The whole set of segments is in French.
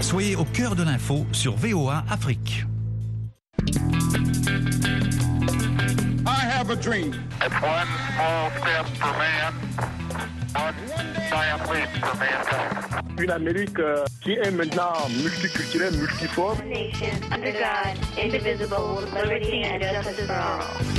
Soyez au cœur de l'info sur VOA Afrique. I have a dream. It's one small step for man, one giant leap for mankind. Une Amérique qui est maintenant multiculturelle, multiforme. Nation under God, indivisible, liberty and justice for all.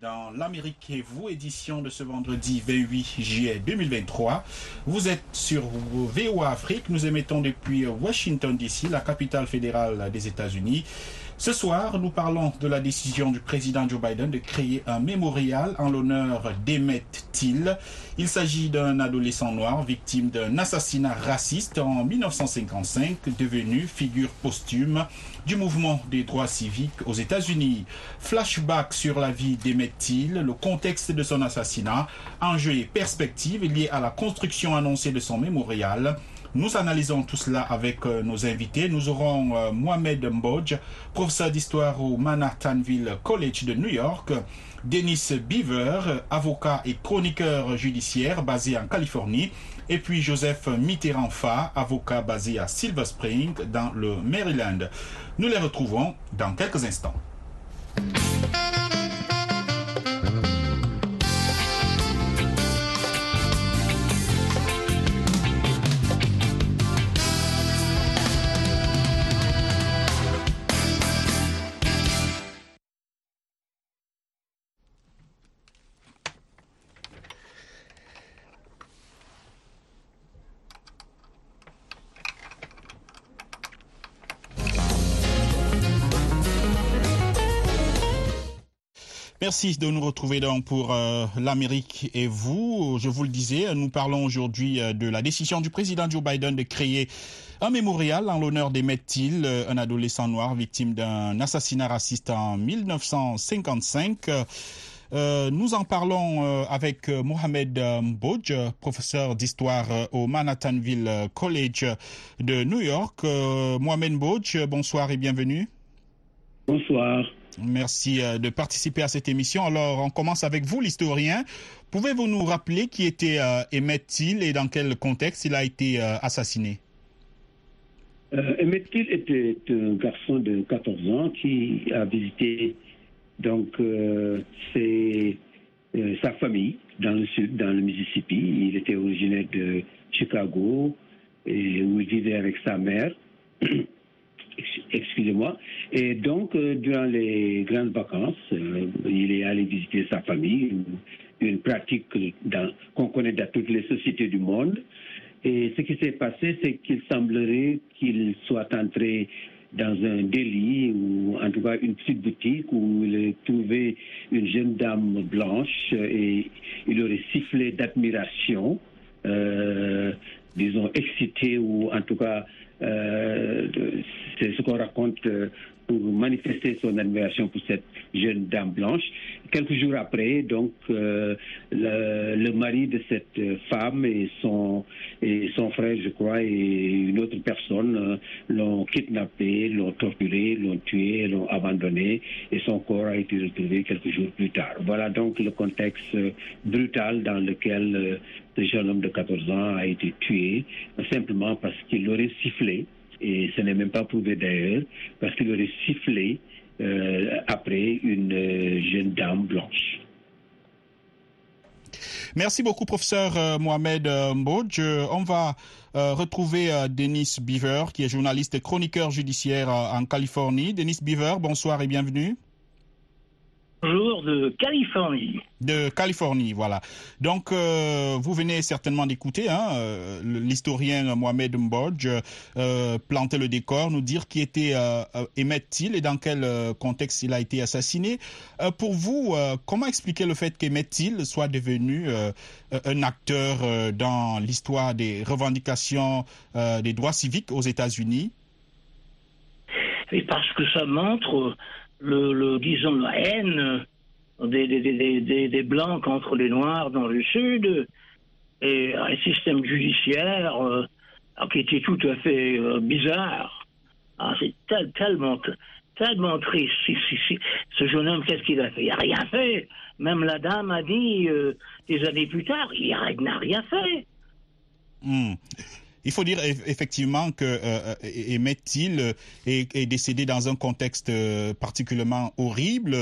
Dans L'Amérique et Vous, édition de ce vendredi 28 juillet 2023. Vous êtes sur VOA Afrique. Nous émettons depuis Washington DC, la capitale fédérale des États-Unis. Ce soir, nous parlons de la décision du président Joe Biden de créer un mémorial en l'honneur d'Emmett Till. Il s'agit d'un adolescent noir victime d'un assassinat raciste en 1955, devenu figure posthume du mouvement des droits civiques aux États-Unis. Flashback sur la vie d'Emmett Till, le contexte de son assassinat, enjeux et perspectives liés à la construction annoncée de son mémorial. Nous analysons tout cela avec nos invités. Nous aurons Mohamed Mbodj, professeur d'histoire au Manhattanville College de New York, Dennis Beaver, avocat et chroniqueur judiciaire basé en Californie, et puis Joseph Mitterrand-Fa, avocat basé à Silver Spring dans le Maryland. Nous les retrouvons dans quelques instants. Merci de nous retrouver donc pour l'Amérique et vous. Je vous le disais, nous parlons aujourd'hui de la décision du président Joe Biden de créer un mémorial en l'honneur d'Emmett Till, un adolescent noir victime d'un assassinat raciste en 1955. Nous en parlons avec Mohamed Mbodj, professeur d'histoire au Manhattanville College de New York. Mohamed Mbodj, bonsoir et bienvenue. Bonsoir. Merci de participer à cette émission. Alors, on commence avec vous, l'historien. Pouvez-vous nous rappeler qui était Emmett Till et dans quel contexte il a été assassiné? Emmett Till était un garçon de 14 ans qui a visité donc, sa famille dans le sud, dans le Mississippi. Il était originaire de Chicago et où il vivait avec sa mère. Excusez-moi. Et donc, durant les grandes vacances, il est allé visiter sa famille, une pratique qu'on connaît dans toutes les sociétés du monde. Et ce qui s'est passé, c'est qu'il semblerait qu'il soit entré dans un délit, ou en tout cas une petite boutique, où il a trouvé une jeune dame blanche et il aurait sifflé d'admiration, disons excité, ou en tout cas... c'est ce qu'on raconte pour manifester son admiration pour cette jeune dame blanche. Quelques jours après, donc, le mari de cette femme et son frère, je crois, et une autre personne l'ont kidnappé, l'ont torturé, l'ont tué, l'ont abandonné, et son corps a été retrouvé quelques jours plus tard. Voilà donc le contexte brutal dans lequel ce jeune homme de 14 ans a été tué, simplement parce qu'il aurait sifflé, et ce n'est même pas prouvé d'ailleurs, parce qu'il aurait sifflé après une jeune dame blanche. Merci beaucoup, professeur Mohamed Mbodj. On va retrouver Dennis Beaver, qui est journaliste et chroniqueur judiciaire en Californie. Dennis Beaver, bonsoir et bienvenue. Bonjour, de Californie. De Californie, voilà. Donc, vous venez certainement d'écouter l'historien Mohamed Mbodj planter le décor, nous dire qui était Emmett Till et dans quel contexte il a été assassiné. Pour vous, comment expliquer le fait qu'Emmett Till soit devenu un acteur dans l'histoire des revendications des droits civiques aux États-Unis? Et parce que ça montre... disons la haine des Blancs contre les Noirs dans le Sud, et un système judiciaire qui était tout à fait bizarre, Ah, c'est tellement triste. Ce jeune homme, qu'est-ce qu'il a fait? Il n'a rien fait. Même la dame a dit, des années plus tard, il n'a rien fait. Mmh. Il faut dire effectivement que Emmett Till est décédé dans un contexte particulièrement horrible.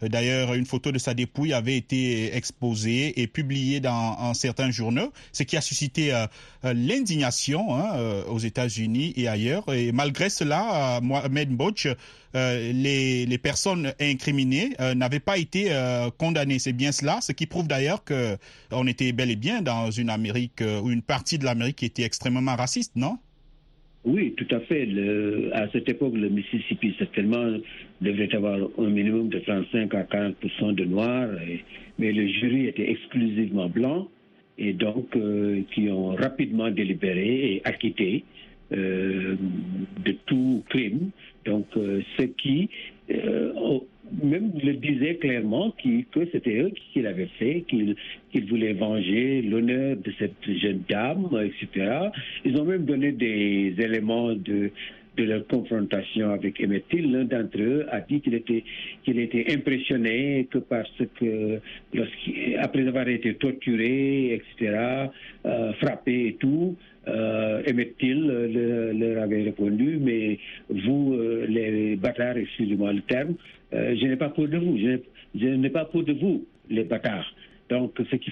D'ailleurs, une photo de sa dépouille avait été exposée et publiée dans certains journaux, ce qui a suscité l'indignation aux États-Unis et ailleurs. Et malgré cela, Mohamed Mbodj, les personnes incriminées n'avaient pas été condamnées. C'est bien cela, ce qui prouve d'ailleurs qu'on était bel et bien dans une Amérique ou une partie de l'Amérique qui était extrêmement raciste, non? Oui, tout à fait. À cette époque, le Mississippi, certainement, devrait avoir un minimum de 35 à 40% de Noirs, mais le jury était exclusivement blanc, et donc qui ont rapidement délibéré et acquitté de tout crime. Donc, ceux qui même le disaient clairement que c'était eux qui l'avaient fait, qu'ils voulaient venger l'honneur de cette jeune dame, etc. Ils ont même donné des éléments de leur confrontation avec Emmett Till. L'un d'entre eux a dit qu'il était impressionné que parce que, après avoir été torturé, etc., frappé et tout, Emmett Till leur avait répondu, mais vous, les bâtards, excusez-moi le terme, je n'ai pas peur de vous, je n'ai pas peur de vous, les bâtards. Donc, ce qui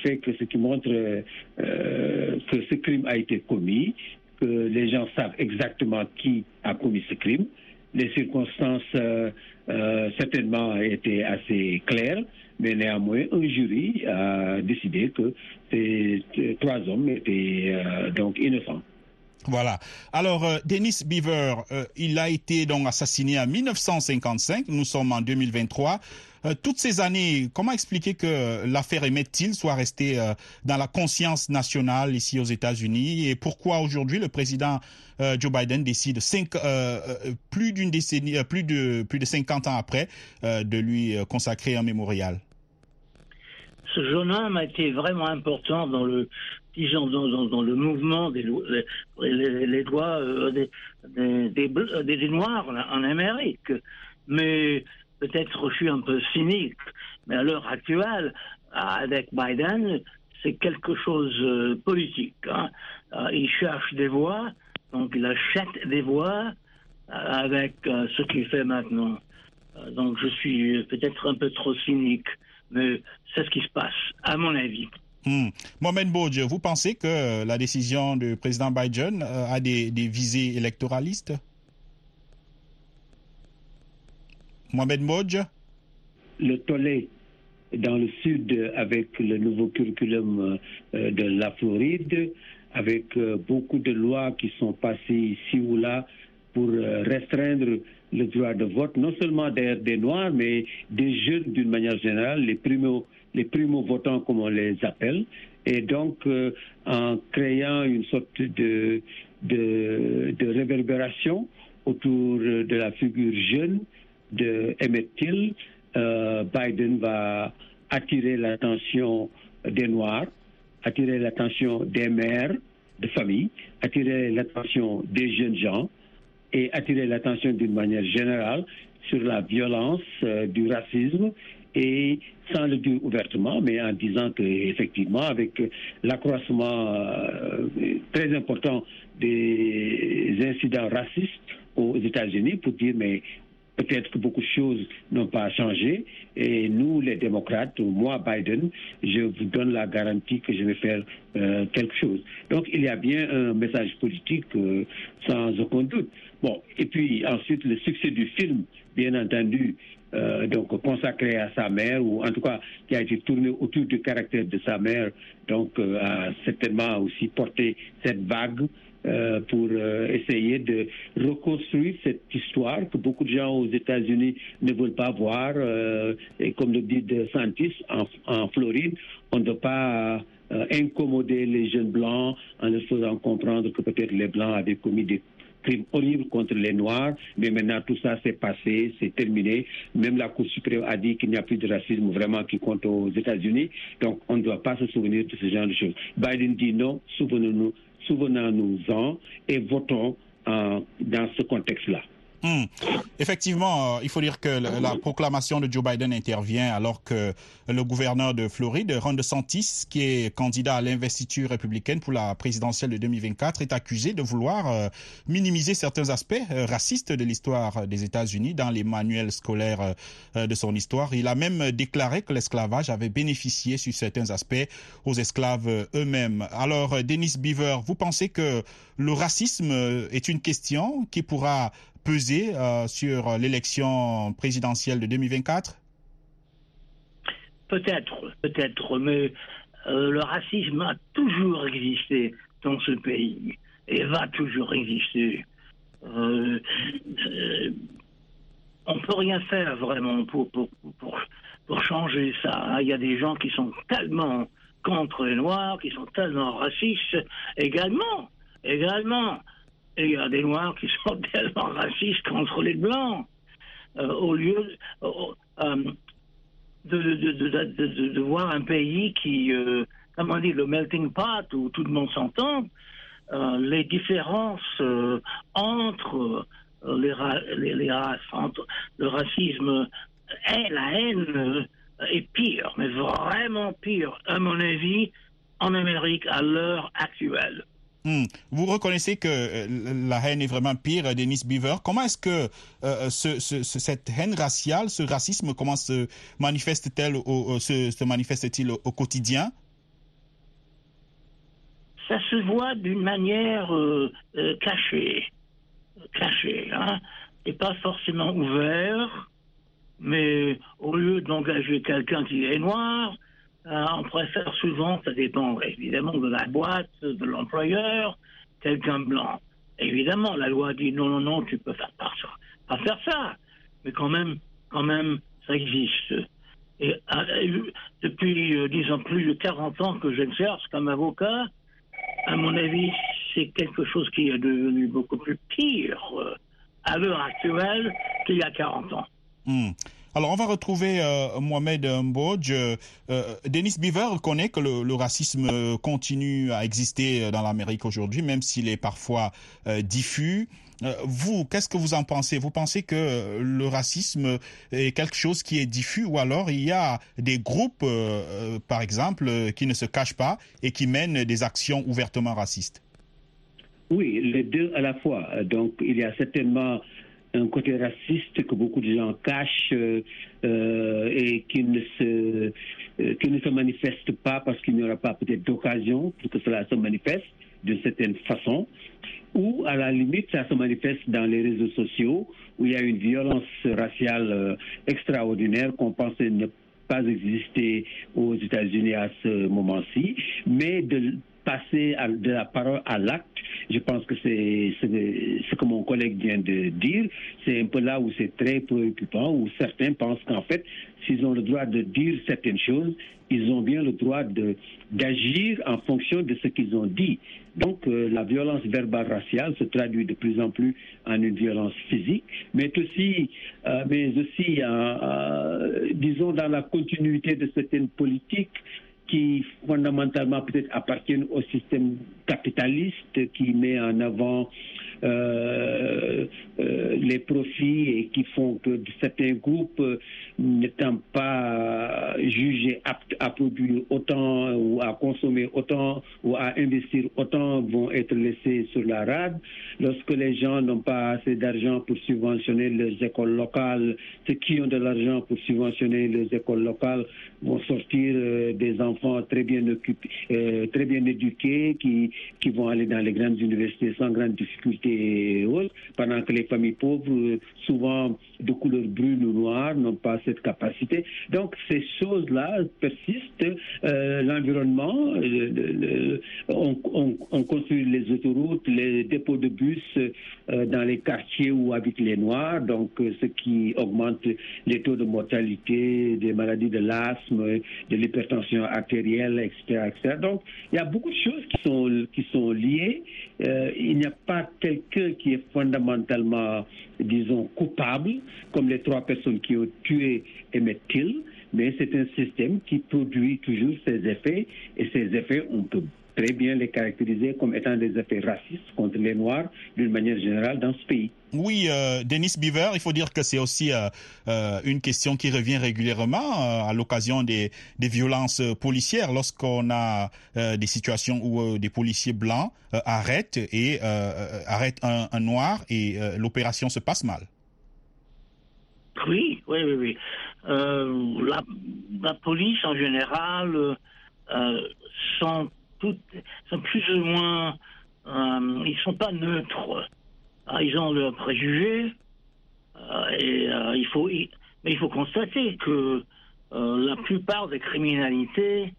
montre que ce crime a été commis, que les gens savent exactement qui a commis ce crime. Les circonstances, certainement, étaient assez claires, mais néanmoins, un jury a décidé que ces trois hommes étaient donc innocents. Voilà. Alors, Dennis Beaver, il a été donc assassiné en 1955. Nous sommes en 2023. Toutes ces années, comment expliquer que l'affaire Emmett Till soit restée dans la conscience nationale ici aux États-Unis, et pourquoi aujourd'hui le président Joe Biden décide plus d'une décennie, plus de 50 ans après, de lui consacrer un mémorial? Ce jeune homme a été vraiment important dans le mouvement des droits des Noirs en Amérique. Mais peut-être je suis un peu cynique, mais à l'heure actuelle, avec Biden, c'est quelque chose de politique. Hein. Il cherche des voix, donc il achète des voix avec ce qu'il fait maintenant. Donc je suis peut-être un peu trop cynique, mais c'est ce qui se passe, à mon avis. Mohamed Mbodj, vous pensez que la décision du président Biden a des visées électoralistes? Mohamed Mbodj? Le tollé dans le sud avec le nouveau curriculum de la Floride, avec beaucoup de lois qui sont passées ici ou là pour restreindre le droit de vote, non seulement des Noirs, mais des jeunes d'une manière générale, les primo-votants comme on les appelle, et donc en créant une sorte de réverbération autour de la figure jeune de Emmett Till, Biden va attirer l'attention des Noirs, attirer l'attention des mères de famille, attirer l'attention des jeunes gens, et attirer l'attention d'une manière générale sur la violence du racisme, et sans le dire ouvertement, mais en disant qu'effectivement, avec l'accroissement très important des incidents racistes aux États-Unis, pour dire mais peut-être que beaucoup de choses n'ont pas changé, et nous, les démocrates, ou moi, Biden, je vous donne la garantie que je vais faire quelque chose. Donc, il y a bien un message politique, sans aucun doute. Bon, et puis ensuite, le succès du film, bien entendu, donc consacré à sa mère, ou en tout cas qui a été tourné autour du caractère de sa mère, donc a certainement aussi porté cette vague pour essayer de reconstruire cette histoire que beaucoup de gens aux États-Unis ne veulent pas voir. Et comme le dit DeSantis en Floride, on ne doit pas incommoder les jeunes blancs en leur faisant comprendre que peut-être les blancs avaient commis des crimes horribles contre les Noirs, mais maintenant tout ça c'est passé, c'est terminé. Même la Cour suprême a dit qu'il n'y a plus de racisme vraiment qui compte aux États-Unis, donc on ne doit pas se souvenir de ce genre de choses. Biden dit non, souvenons-nous-en et votons dans ce contexte-là. Effectivement, il faut dire que la proclamation de Joe Biden intervient alors que le gouverneur de Floride, Ron DeSantis, qui est candidat à l'investiture républicaine pour la présidentielle de 2024, est accusé de vouloir minimiser certains aspects racistes de l'histoire des États-Unis dans les manuels scolaires de son histoire. Il a même déclaré que l'esclavage avait bénéficié sur certains aspects aux esclaves eux-mêmes. Alors, Dennis Beaver, vous pensez que le racisme est une question qui pourra peser sur l'élection présidentielle de 2024 ? Peut-être, mais le racisme a toujours existé dans ce pays et va toujours exister. On ne peut rien faire vraiment pour changer ça. Il y a des gens qui sont tellement contre les Noirs, qui sont tellement racistes également. Et il y a des Noirs qui sont tellement racistes contre les Blancs. Au lieu de voir un pays qui, comment dire, le melting pot, où tout le monde s'entend, les différences entre les races, entre le racisme et la haine est pire, mais vraiment pire, à mon avis, en Amérique à l'heure actuelle. Vous reconnaissez que la haine est vraiment pire, Dennis Beaver. Comment est-ce que cette haine raciale, ce racisme, comment se manifeste-t-il au quotidien? Ça se voit d'une manière cachée, hein, et pas forcément ouvert. Mais au lieu d'engager quelqu'un qui est noir, on préfère souvent, ça dépend évidemment de la boîte, de l'employeur, quelqu'un blanc. Évidemment, la loi dit non, tu peux pas faire ça. Mais quand même, ça existe. Et depuis, disons, plus de 40 ans que j'exerce comme avocat, à mon avis, c'est quelque chose qui est devenu beaucoup plus pire à l'heure actuelle qu'il y a 40 ans. Alors, on va retrouver Mohamed Mbodj. Dennis Beaver reconnaît que le racisme continue à exister dans l'Amérique aujourd'hui, même s'il est parfois diffus. Vous, qu'est-ce que vous en pensez? Vous pensez que le racisme est quelque chose qui est diffus, ou alors il y a des groupes, par exemple, qui ne se cachent pas et qui mènent des actions ouvertement racistes? Oui, les deux à la fois. Donc, il y a certainement un côté raciste que beaucoup de gens cachent et qui ne se manifeste pas parce qu'il n'y aura pas peut-être d'occasion pour que cela se manifeste d'une certaine façon, ou à la limite ça se manifeste dans les réseaux sociaux où il y a une violence raciale extraordinaire qu'on pensait ne pas exister aux États-Unis à ce moment-ci, mais de passer de la parole à l'acte, je pense que c'est ce que mon collègue vient de dire. C'est un peu là où c'est très préoccupant, où certains pensent qu'en fait, s'ils ont le droit de dire certaines choses, ils ont bien le droit d'agir en fonction de ce qu'ils ont dit. Donc, la violence verbale raciale se traduit de plus en plus en une violence physique, mais aussi, disons, dans la continuité de certaines politiques qui fondamentalement peut-être appartiennent au système capitaliste qui met en avant les profits et qui font que certains groupes n'étant pas jugés aptes à produire autant ou à consommer autant ou à investir autant vont être laissés sur la rade. Lorsque les gens n'ont pas assez d'argent pour subventionner leurs écoles locales, ceux qui ont de l'argent pour subventionner leurs écoles locales vont sortir des enfants très bien occupés, très bien éduqués, qui vont aller dans les grandes universités sans grande difficulté et autres, pendant que les familles pauvres, souvent de couleur brune ou noire, n'ont pas cette capacité. Donc ces choses-là persistent. L'environnement, on construit les autoroutes, les dépôts de bus dans les quartiers où habitent les Noirs, donc ce qui augmente les taux de mortalité, des maladies de l'asthme, de l'hypertension artérielle, etc. Donc, il y a beaucoup de choses qui sont liées. Il n'y a pas quelqu'un qui est fondamentalement, disons, coupable, comme les trois personnes qui ont tué Emmett Till, mais c'est un système qui produit toujours ses effets, et ces effets, on peut très bien les caractériser comme étant des effets racistes contre les Noirs, d'une manière générale, dans ce pays. Oui, Dennis Beaver, il faut dire que c'est aussi une question qui revient régulièrement à l'occasion des violences policières, lorsqu'on a des situations où des policiers blancs arrêtent un noir et l'opération se passe mal. Oui. La police en général sont plus ou moins, ils sont pas neutres. Ils ont leurs préjugés, mais il faut constater que la plupart des criminalités,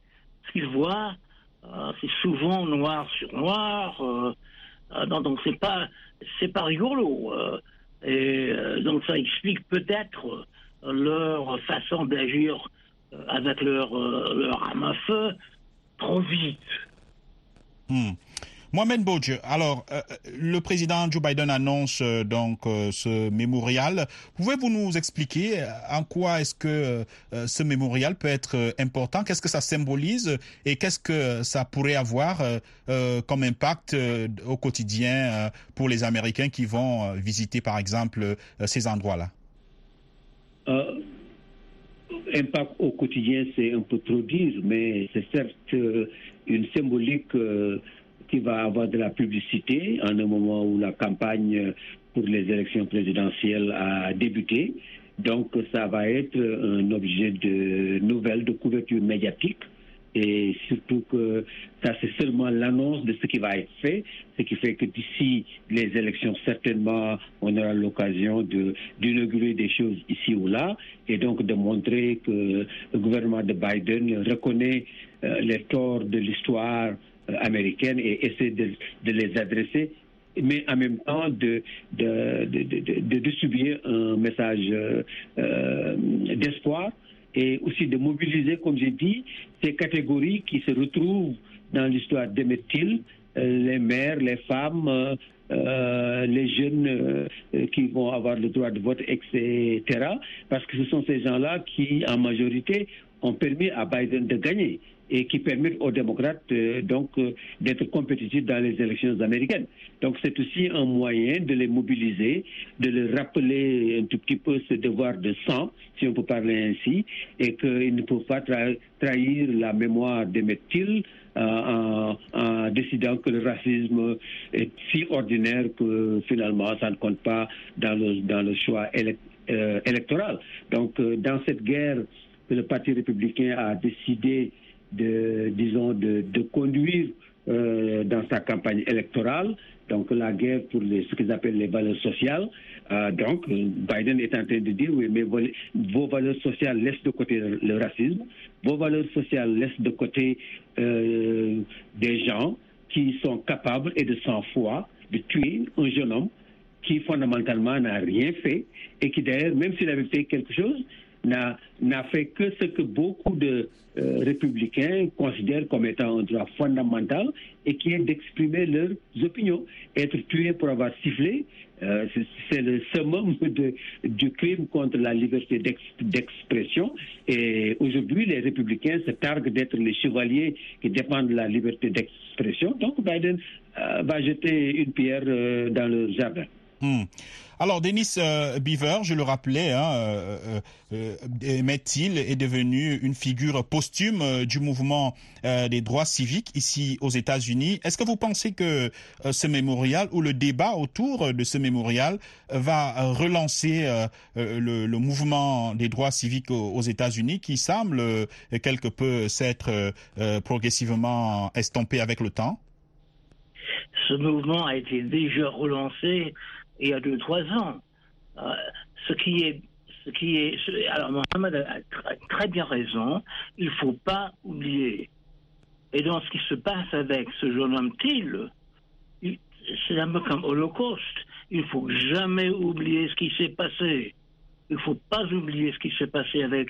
ce qu'ils voient, c'est souvent noir sur noir. Donc c'est pas rigolo. Donc ça explique peut-être leur façon d'agir avec leur arme à feu trop vite. Mohamed Mbodj, alors le président Joe Biden annonce ce mémorial. Pouvez-vous nous expliquer en quoi est-ce que ce mémorial peut être important? Qu'est-ce que ça symbolise et qu'est-ce que ça pourrait avoir comme impact au quotidien pour les Américains qui vont visiter par exemple ces endroits-là? Impact au quotidien, c'est un peu trop dire, mais c'est certes une symbolique qui va avoir de la publicité en un moment où la campagne pour les élections présidentielles a débuté. Donc ça va être un objet de nouvelles, de couverture médiatique, et surtout que ça c'est seulement l'annonce de ce qui va être fait, ce qui fait que d'ici les élections certainement on aura l'occasion d'inaugurer des choses ici ou là, et donc de montrer que le gouvernement de Biden reconnaît les torts de l'histoire américaine et essayer de les adresser, mais en même temps de distribuer un message d'espoir et aussi de mobiliser, comme j'ai dit, ces catégories qui se retrouvent dans l'histoire d'Emmett Till, les mères, les femmes, les jeunes qui vont avoir le droit de vote, etc. Parce que ce sont ces gens-là qui, en majorité, ont permis à Biden de gagner et qui permettent aux démocrates d'être compétitifs dans les élections américaines. Donc c'est aussi un moyen de les mobiliser, de les rappeler un tout petit peu ce devoir de sang, si on peut parler ainsi, et qu'ils ne peuvent pas trahir la mémoire d'Emmett Till en décidant que le racisme est si ordinaire que finalement ça ne compte pas dans le choix électoral. Donc dans cette guerre que le Parti républicain a décidé de conduire dans sa campagne électorale, donc la guerre pour ce qu'ils appellent les valeurs sociales. Donc Biden est en train de dire, oui, mais vos valeurs sociales laissent de côté le racisme, vos valeurs sociales laissent de côté des gens qui sont capables et de sang-froid de tuer un jeune homme qui fondamentalement n'a rien fait et qui d'ailleurs, même s'il avait fait quelque chose, n'a fait que ce que beaucoup de républicains considèrent comme étant un droit fondamental, et qui est d'exprimer leurs opinions. Être tué pour avoir sifflé, c'est le summum du crime contre la liberté d'expression. Et aujourd'hui, les républicains se targuent d'être les chevaliers qui défendent la liberté d'expression. Donc Biden va jeter une pierre dans le jardin. Alors, Dennis Beaver, je le rappelais, Emmett Till est devenu une figure posthume du mouvement des droits civiques ici aux États-Unis. Est-ce que vous pensez que ce mémorial ou le débat autour de ce mémorial va relancer le mouvement des droits civiques aux États-Unis, qui semble quelque peu s'être progressivement estompé avec le temps? Ce mouvement a été déjà relancé il y a 2 ou 3 ans. Alors Mohamed a très bien raison, il ne faut pas oublier. Et dans ce qui se passe avec ce jeune homme Till, c'est un peu comme Holocauste. Il ne faut jamais oublier ce qui s'est passé. Il ne faut pas oublier ce qui s'est passé avec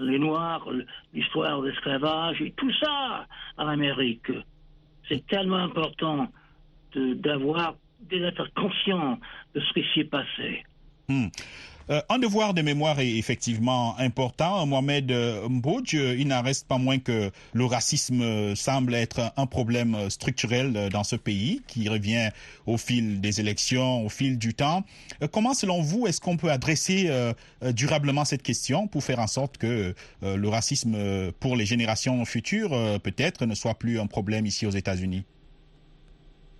les Noirs, l'histoire de l'esclavage et tout ça en Amérique. C'est tellement important d'être conscient de ce qui s'est passé. Un devoir de mémoire est effectivement important. Mohamed Mbodj, il n'en reste pas moins que le racisme semble être un problème structurel dans ce pays qui revient au fil des élections, au fil du temps. Comment, selon vous, est-ce qu'on peut adresser durablement cette question pour faire en sorte que le racisme pour les générations futures, peut-être, ne soit plus un problème ici aux États-Unis?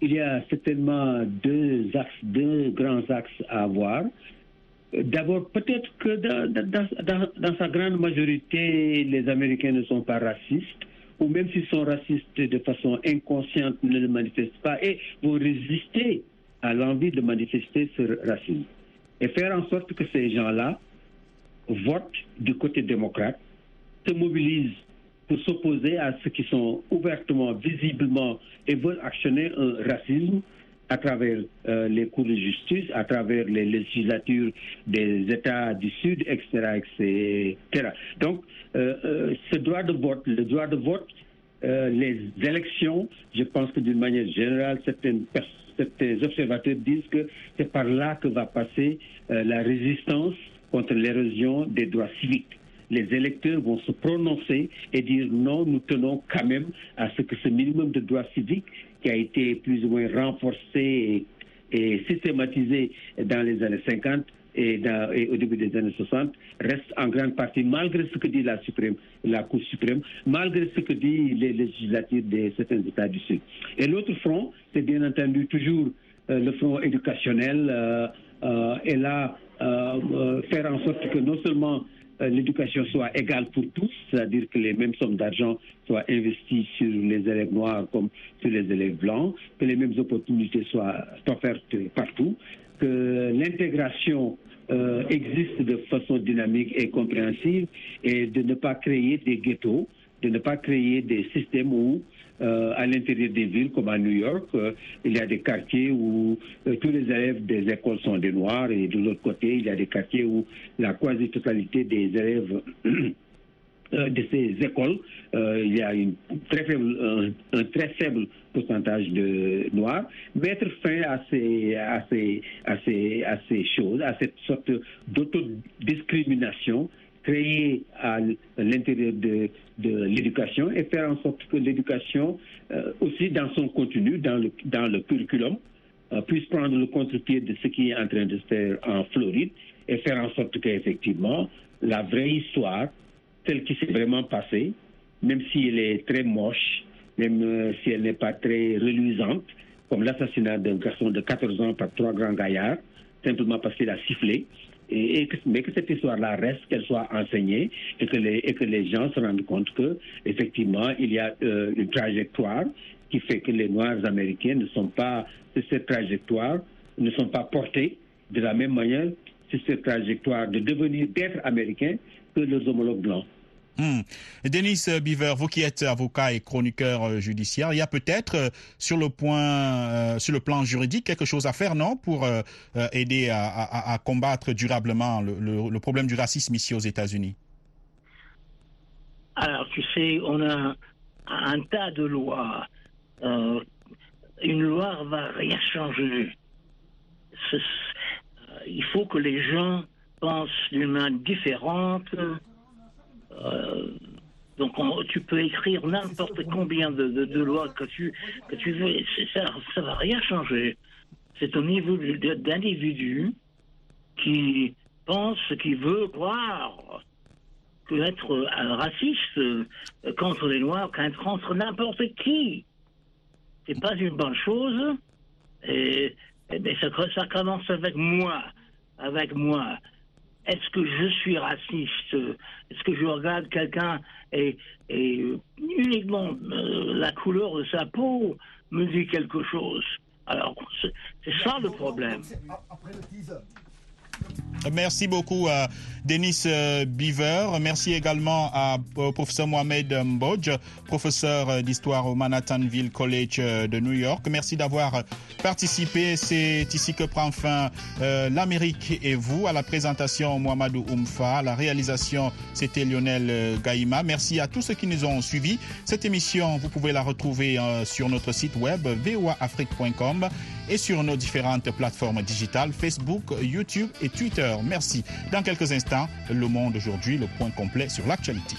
Il y a certainement deux grands axes à avoir. D'abord, peut-être que dans sa grande majorité, les Américains ne sont pas racistes, ou même s'ils sont racistes de façon inconsciente, ne le manifestent pas et vont résister à l'envie de manifester ce racisme. Et faire en sorte que ces gens-là votent du côté démocrate, se mobilisent pour s'opposer à ceux qui sont ouvertement, visiblement et veulent actionner un racisme à travers les cours de justice, à travers les législatures des États du Sud, etc. etc. Donc, ce droit de vote, les élections, je pense que d'une manière générale, certains observateurs disent que c'est par là que va passer la résistance contre l'érosion des droits civiques. Les électeurs vont se prononcer et dire non, nous tenons quand même à ce que ce minimum de droits civiques qui a été plus ou moins renforcé et systématisé dans les années 50 et au début des années 60 reste en grande partie, malgré ce que dit la Cour suprême, malgré ce que dit les législatures de certains États du Sud. Et l'autre front, c'est bien entendu toujours le front éducationnel et là, faire en sorte que non seulement l'éducation soit égale pour tous, c'est-à-dire que les mêmes sommes d'argent soient investies sur les élèves noirs comme sur les élèves blancs, que les mêmes opportunités soient offertes partout, que l'intégration existe de façon dynamique et compréhensive, et de ne pas créer des ghettos, de ne pas créer des systèmes où, à l'intérieur des villes, comme à New York, il y a des quartiers où tous les élèves des écoles sont des Noirs, et de l'autre côté, il y a des quartiers où la quasi-totalité des élèves de ces écoles, il y a un très faible pourcentage de Noirs. Mettre fin à ces choses, à cette sorte d'autodiscrimination, créer à l'intérieur de l'éducation et faire en sorte que l'éducation, aussi dans son contenu, dans le curriculum, puisse prendre le contre-pied de ce qui est en train de se faire en Floride et faire en sorte qu'effectivement, la vraie histoire, telle qui s'est vraiment passée, même si elle est très moche, même si elle n'est pas très reluisante, comme l'assassinat d'un garçon de 14 ans par 3 grands gaillards, simplement parce qu'il a sifflé, mais que cette histoire-là reste, qu'elle soit enseignée et que les gens se rendent compte qu'effectivement, il y a une trajectoire qui fait que les Noirs américains ne sont pas portés de la même manière sur cette trajectoire de devenir d'être américain que les homologues blancs. Dennis Beaver, vous qui êtes avocat et chroniqueur judiciaire, il y a peut-être sur le plan juridique quelque chose à faire, non, pour aider à combattre durablement le problème du racisme ici aux États-Unis? Alors, tu sais, on a un tas de lois. Une loi ne va rien changer. Il faut que les gens pensent d'une manière différente. Donc tu peux écrire n'importe combien de lois que tu veux, ça va rien changer. C'est au niveau d'individus qui pensent, qui veut croire qu'être raciste contre les Noirs, contre n'importe qui, c'est pas une bonne chose. Mais ça commence avec moi. Est-ce que je suis raciste? Est-ce que je regarde quelqu'un et uniquement la couleur de sa peau me dit quelque chose? Alors, c'est ça le problème. Merci beaucoup à Dennis Beaver. Merci également à professeur Mohamed Mbodj, professeur d'histoire au Manhattanville College de New York. Merci d'avoir participé. C'est ici que prend fin l'Amérique et vous. À la présentation, Mohamadou Houmfa. À la réalisation, c'était Lionel Gaïma. Merci à tous ceux qui nous ont suivis. Cette émission, vous pouvez la retrouver sur notre site web voafrique.com et sur nos différentes plateformes digitales, Facebook, YouTube et Twitter. heure. Merci. Dans quelques instants, Le Monde aujourd'hui, le point complet sur l'actualité.